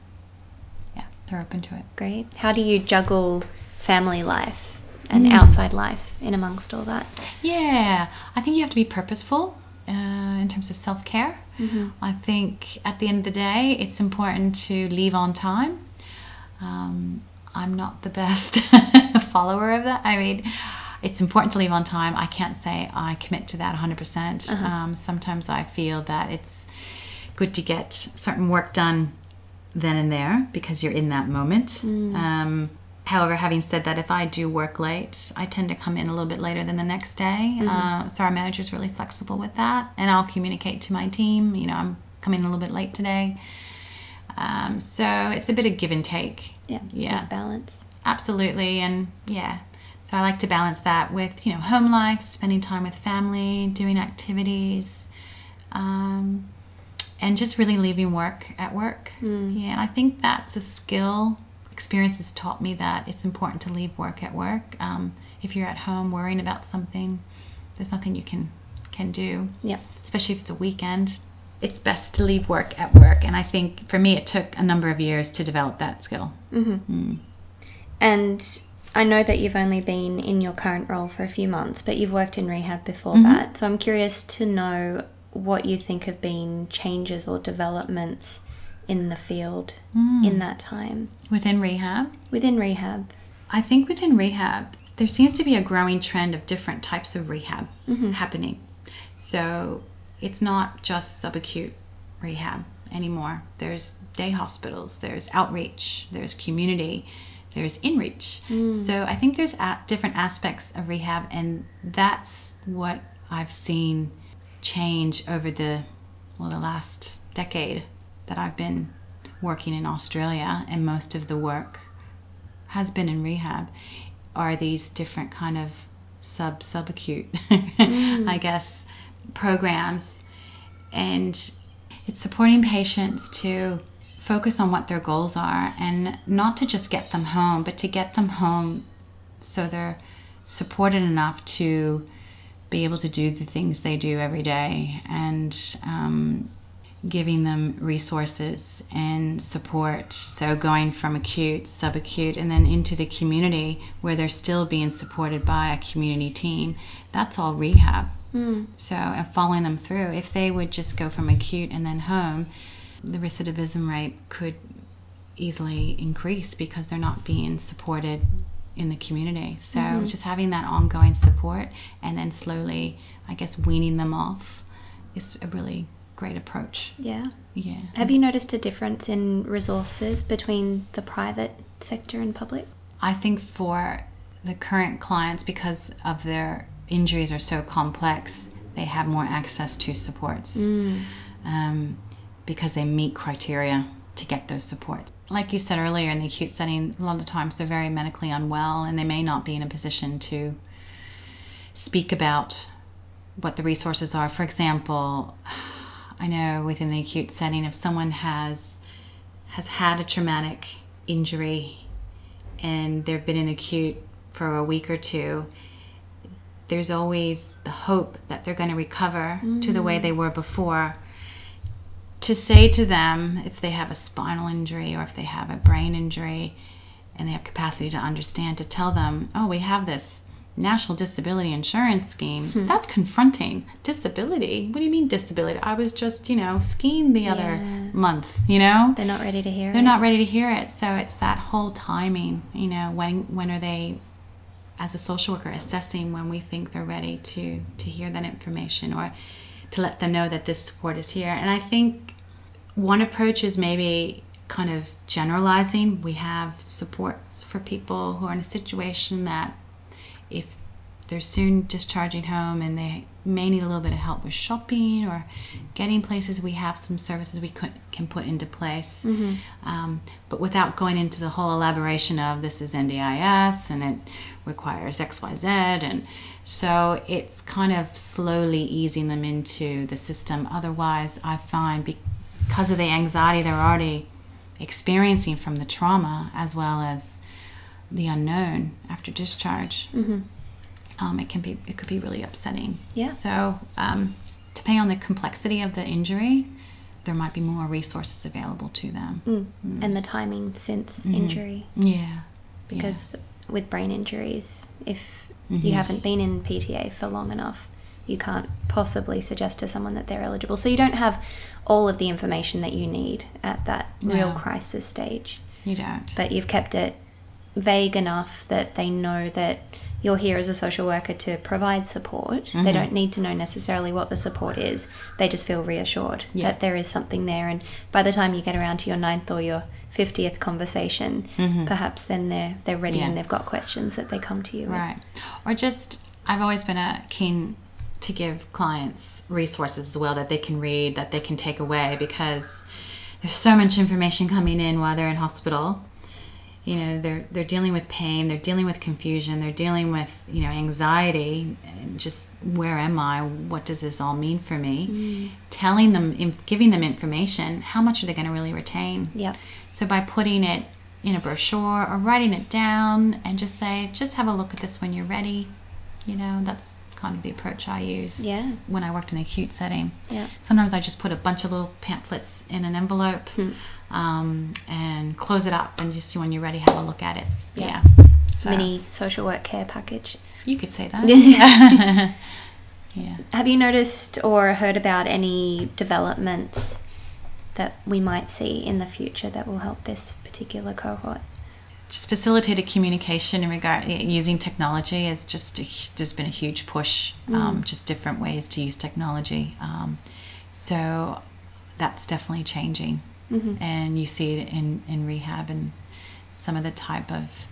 yeah, they're open to it. Great. How do you juggle family life and mm. outside life in amongst all that. Yeah, I think you have to be purposeful uh, in terms of self-care. Mm-hmm. I think at the end of the day, it's important to leave on time. Um, I'm not the best follower of that. I mean, it's important to leave on time. I can't say I commit to that one hundred percent. Uh-huh. Um, sometimes I feel that it's good to get certain work done then and there because you're in that moment. Mm. Um, however, having said that, if I do work late, I tend to come in a little bit later than the next day. Mm-hmm. uh, so our manager's really flexible with that, and I'll communicate to my team, you know, I'm coming in a little bit late today. Um, so it's a bit of give and take. Yeah, yeah. There's balance. Absolutely, and yeah. So I like to balance that with, you know, home life, spending time with family, doing activities, um, and just really leaving work at work. Mm. Yeah, and I think that's a skill. Experience has taught me that it's important to leave work at work. Um, if you're at home worrying about something, there's nothing you can, can do. Yeah. Especially if it's a weekend. It's best to leave work at work. And I think for me, it took a number of years to develop that skill. Mm-hmm. Mm. And I know that you've only been in your current role for a few months, but you've worked in rehab before mm-hmm. that. So I'm curious to know what you think have been changes or developments in the field mm. in that time. Within rehab? Within rehab. I think within rehab, there seems to be a growing trend of different types of rehab mm-hmm. happening. So it's not just subacute rehab anymore. There's day hospitals, there's outreach, there's community, there's inreach. Mm. So I think there's a- different aspects of rehab, and that's what I've seen change over the, well, the last decade that I've been working in Australia, and most of the work has been in rehab, are these different kind of sub-subacute, mm. I guess, programs, and it's supporting patients to focus on what their goals are, and not to just get them home, but to get them home so they're supported enough to be able to do the things they do every day, and um, giving them resources and support. So going from acute, subacute, and then into the community where they're still being supported by a community team. That's all rehab. Mm. So, and following them through, if they would just go from acute and then home, the recidivism rate could easily increase because they're not being supported in the community. So mm-hmm. just having that ongoing support, and then slowly, I guess, weaning them off is a really great approach. Yeah. Yeah. Have you noticed a difference in resources between the private sector and public? I think for the current clients, because of their injuries are so complex, they have more access to supports mm. um, because they meet criteria to get those supports. Like you said earlier, in the acute setting, a lot of times they're very medically unwell, and they may not be in a position to speak about what the resources are. For example, I know within the acute setting, if someone has has had a traumatic injury and they've been in the acute for a week or two, there's always the hope that they're going to recover mm. to the way they were before. To say to them, if they have a spinal injury or if they have a brain injury and they have capacity to understand, to tell them, oh, we have this national disability insurance scheme. Hmm. That's confronting. Disability? What do you mean disability? I was just, you know, skiing the yeah. other month, you know? They're not ready to hear they're it. They're not ready to hear it. So it's that whole timing, you know, when when are they, as a social worker, assessing when we think they're ready to to hear that information, or to let them know that this support is here. And I think one approach is maybe kind of generalizing. We have supports for people who are in a situation that if they're soon discharging home and they may need a little bit of help with shopping or getting places, we have some services we could, can put into place. Mm-hmm. Um, but without going into the whole elaboration of this is N D I S and it requires X Y Z. And so it's kind of slowly easing them into the system. Otherwise, I find because of the anxiety they're already experiencing from the trauma, as well as the unknown after discharge, mm-hmm. um, it can be it could be really upsetting. Yeah. So um, depending on the complexity of the injury, there might be more resources available to them. Mm. Mm. And the timing since mm. injury. Yeah. Because with brain injuries. If mm-hmm. you haven't been in P T A for long enough, you can't possibly suggest to someone that they're eligible. So you don't have all of the information that you need at that no. real crisis stage. You don't. But you've kept it vague enough that they know that you're here as a social worker to provide support. Mm-hmm. They don't need to know necessarily what the support is. They just feel reassured yeah. that there is something there. And by the time you get around to your ninth or your fiftieth conversation, mm-hmm. perhaps then they're they're ready yeah. and they've got questions that they come to you right. with. Or just, I've always been a keen to give clients resources as well that they can read, that they can take away, because there's so much information coming in while they're in hospital. You know, they're they're dealing with pain, they're dealing with confusion, they're dealing with, you know, anxiety, and just where am I? What does this all mean for me? Mm. Telling them, giving them information, how much are they going to really retain? Yeah. So by putting it in a brochure or writing it down and just say, just have a look at this when you're ready. You know, that's kind of the approach I use yeah. when I worked in the acute setting. Yeah. Sometimes I just put a bunch of little pamphlets in an envelope mm. um, and close it up, and just when you're ready, have a look at it. Yeah. yeah. So. Mini social work care package. You could say that. yeah. yeah. Have you noticed or heard about any developments that we might see in the future that will help this particular cohort? Just facilitated communication in regard using technology is just a, there's been a huge push, um, mm. just different ways to use technology. Um, so that's definitely changing, mm-hmm. and you see it in, in rehab and some of the type of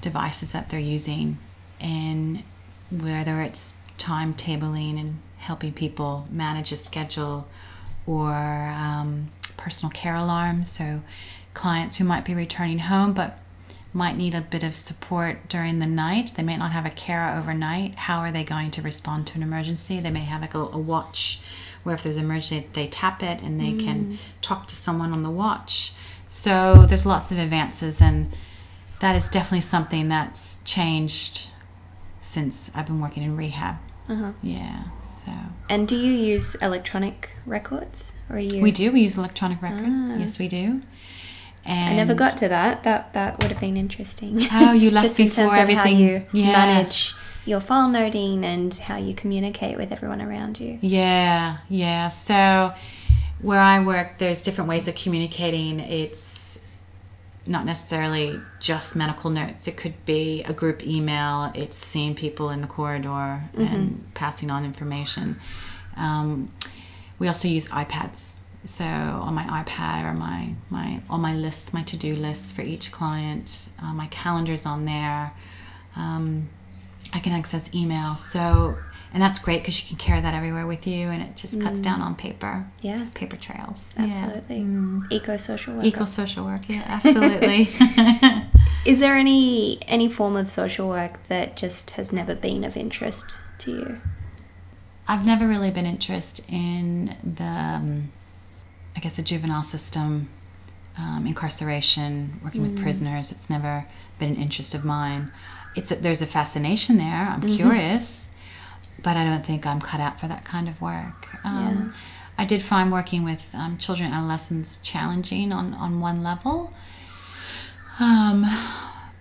devices that they're using, and whether it's timetabling and helping people manage a schedule, or um, personal care alarms. So clients who might be returning home but might need a bit of support during the night. They may not have a carer overnight. How are they going to respond to an emergency? They may have like a, a watch where if there's an emergency, they tap it and they mm. can talk to someone on the watch. So there's lots of advances, and that is definitely something that's changed since I've been working in rehab. Uh-huh. Yeah, so. And do you use electronic records? Or are you... We do. We use electronic records. Ah. Yes, we do. And I never got to that. That that would have been interesting. Oh, you left just before in terms everything. Of how you yeah. manage your file noting and how you communicate with everyone around you. Yeah, yeah. So where I work, there's different ways of communicating. It's not necessarily just medical notes. It could be a group email. It's seeing people in the corridor mm-hmm. and passing on information. Um, we also use iPads. So on my iPad or my, my on my lists, my to-do lists for each client, uh, my calendar's on there. Um, I can access email. So, and that's great because you can carry that everywhere with you, and it just cuts mm. down on paper. Yeah, paper trails. Absolutely. Yeah. Mm. Eco-social work. Eco-social work. Yeah, absolutely. Is there any any form of social work that just has never been of interest to you? I've never really been interested in the. Um, I guess the juvenile system, um, incarceration, working mm. with prisoners. It's never been an interest of mine. It's a, there's a fascination there. I'm mm-hmm. curious, but I don't think I'm cut out for that kind of work. Um, yeah. I did find working with um, children and adolescents challenging on, on one level. Um,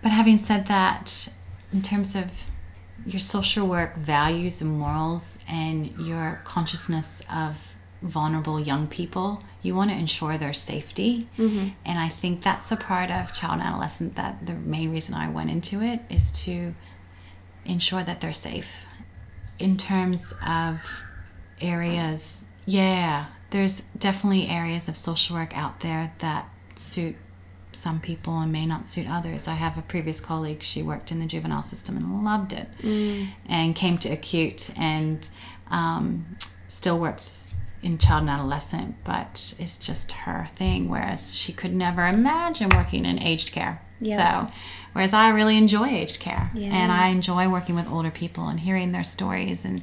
but having said that, in terms of your social work values and morals and your consciousness of vulnerable young people, you want to ensure their safety, mm-hmm. and I think that's the part of child and adolescent that the main reason I went into it is to ensure that they're safe. In terms of areas, yeah, there's definitely areas of social work out there that suit some people and may not suit others. I have a previous colleague, she worked in the juvenile system and loved it, mm. and came to acute and um, still works in child and adolescent, but it's just her thing, whereas she could never imagine working in aged care. Yeah. So, whereas I really enjoy aged care, yeah. and I enjoy working with older people and hearing their stories and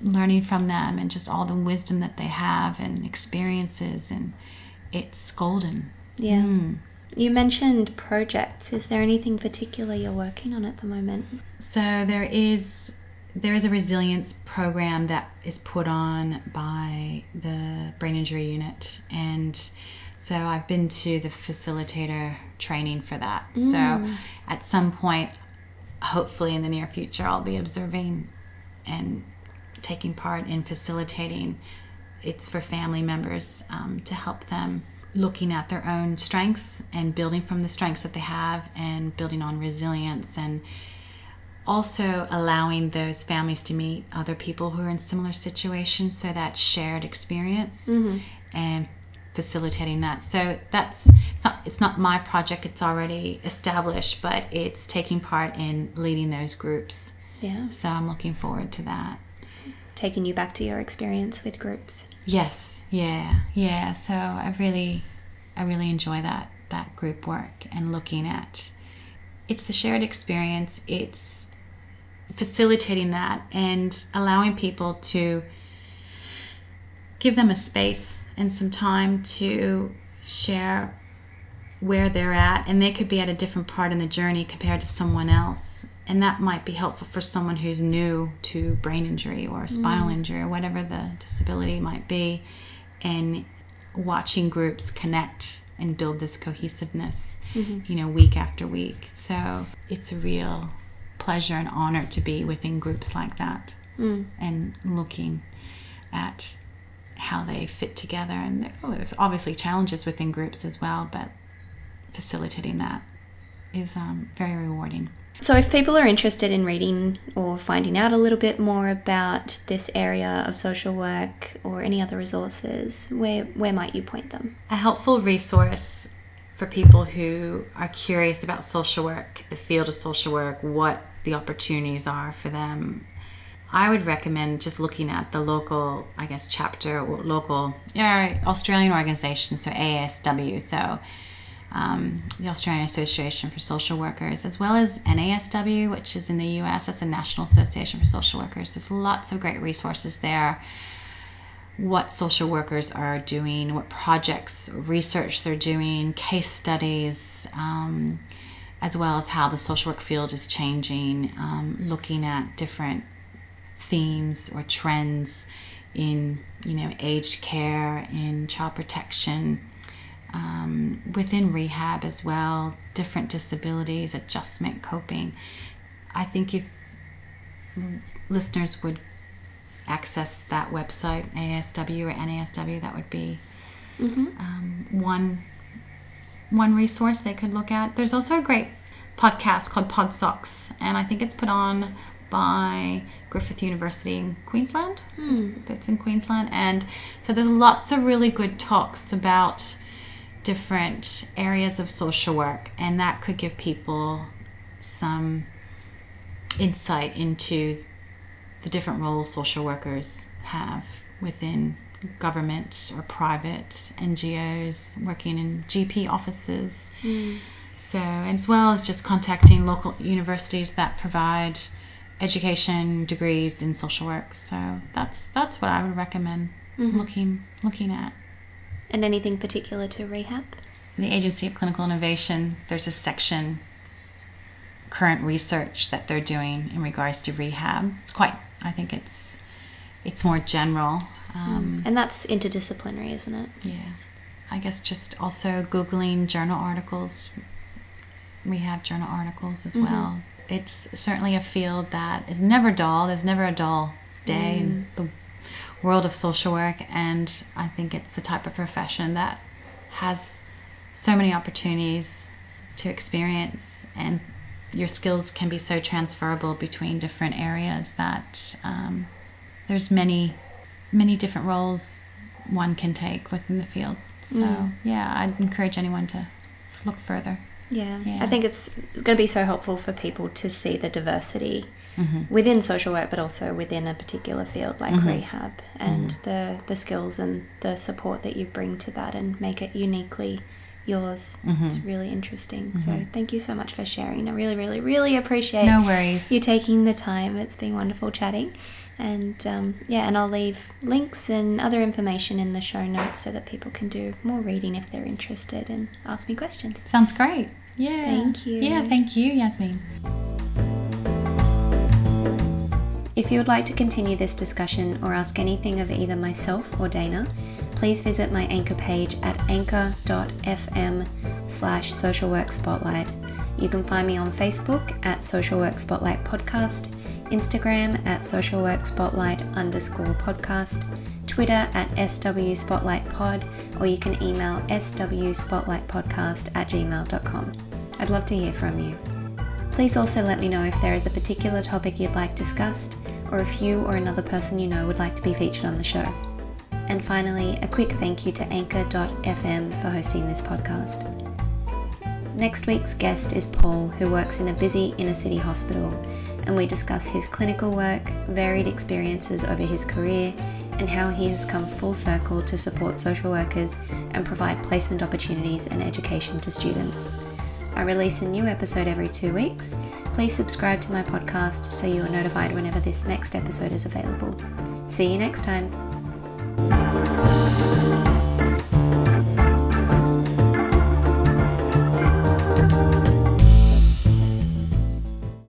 learning from them and just all the wisdom that they have and experiences, and it's golden. Yeah. Mm. You mentioned projects. Is there anything particular you're working on at the moment? So there is... There is a resilience program that is put on by the brain injury unit, and So I've been to the facilitator training for that. Mm. So at some point, hopefully in the near future, I'll be observing and taking part in facilitating. It's for family members um, to help them looking at their own strengths and building from the strengths that they have and building on resilience, and also allowing those families to meet other people who are in similar situations, so that shared experience, mm-hmm. and facilitating that. So that's it's not, it's not my project, it's already established, but it's taking part in leading those groups. Yeah. So I'm looking forward to that. Taking you back to your experience with groups. Yes. Yeah. Yeah. So I really, I really enjoy that, that group work and looking at, it's the shared experience. It's facilitating that and allowing people to give them a space and some time to share where they're at, and they could be at a different part in the journey compared to someone else, and that might be helpful for someone who's new to brain injury or spinal mm. injury or whatever the disability might be, and watching groups connect and build this cohesiveness, mm-hmm. you know, week after week. So it's a real pleasure and honor to be within groups like that, mm. and looking at how they fit together. And oh, there's obviously challenges within groups as well, but facilitating that is um, very rewarding. So if people are interested in reading or finding out a little bit more about this area of social work or any other resources, where where might you point them? A helpful resource for people who are curious about social work, the field of social work, what the opportunities are for them, I would recommend just looking at the local, I guess, chapter or local uh, Australian organization, so A A S W. So Um, the Australian Association for Social Workers, as well as N A S W, which is in the U S. That's the National Association for Social Workers. There's lots of great resources there. What social workers are doing, what projects, research they're doing, case studies, um, as well as how the social work field is changing, um, looking at different themes or trends in, you know, aged care, in child protection, Um, within rehab as well, different disabilities, adjustment, coping. I think if listeners would access that website, A S W or N A S W, that would be mm-hmm. um, one one resource they could look at. There's also a great podcast called Podsocks, and I think it's put on by Griffith University in Queensland. Mm. That's in Queensland, and so there's lots of really good talks about different areas of social work, and that could give people some insight into the different roles social workers have within government or private N G Os, working in G P offices. Mm. So, as well as just contacting local universities that provide education degrees in social work. So that's that's what I would recommend mm-hmm. looking looking at. And anything particular to rehab? In the Agency of Clinical Innovation, there's a section, current research that they're doing in regards to rehab. It's quite, I think it's it's more general. Um, and that's interdisciplinary, isn't it? Yeah. I guess just also Googling journal articles, rehab journal articles as mm-hmm. well. It's certainly a field that is never dull. There's never a dull day mm. in the world of social work, and I think it's the type of profession that has so many opportunities to experience, and your skills can be so transferable between different areas that um, there's many many different roles one can take within the field. So mm. yeah, I'd encourage anyone to look further. Yeah. yeah. I think it's going to be so helpful for people to see the diversity mm-hmm. within social work, but also within a particular field like mm-hmm. rehab, and mm-hmm. the, the skills and the support that you bring to that and make it uniquely yours. Mm-hmm. It's really interesting. Mm-hmm. So thank you so much for sharing. I really, really, really appreciate no worries. you taking the time. It's been wonderful chatting. And um, yeah, and I'll leave links and other information in the show notes so that people can do more reading if they're interested and ask me questions. Sounds great. Yeah. Thank you. Yeah, thank you, Yasmeen. If you would like to continue this discussion or ask anything of either myself or Dana, please visit my Anchor page at anchor dot f m slash social work spotlight. You can find me on Facebook at Social Work Spotlight Podcast, Instagram at Social Work Spotlight underscore podcast, Twitter at S W Spotlight Pod, or you can email s w spotlight podcast at gmail dot com. I'd love to hear from you. Please also let me know if there is a particular topic you'd like discussed, or if you or another person you know would like to be featured on the show. And finally, a quick thank you to anchor dot f m for hosting this podcast. Next week's guest is Paul, who works in a busy inner city hospital, and we discuss his clinical work, varied experiences over his career, and how he has come full circle to support social workers and provide placement opportunities and education to students. I release a new episode every two weeks. Please subscribe to my podcast so you are notified whenever this next episode is available. See you next time.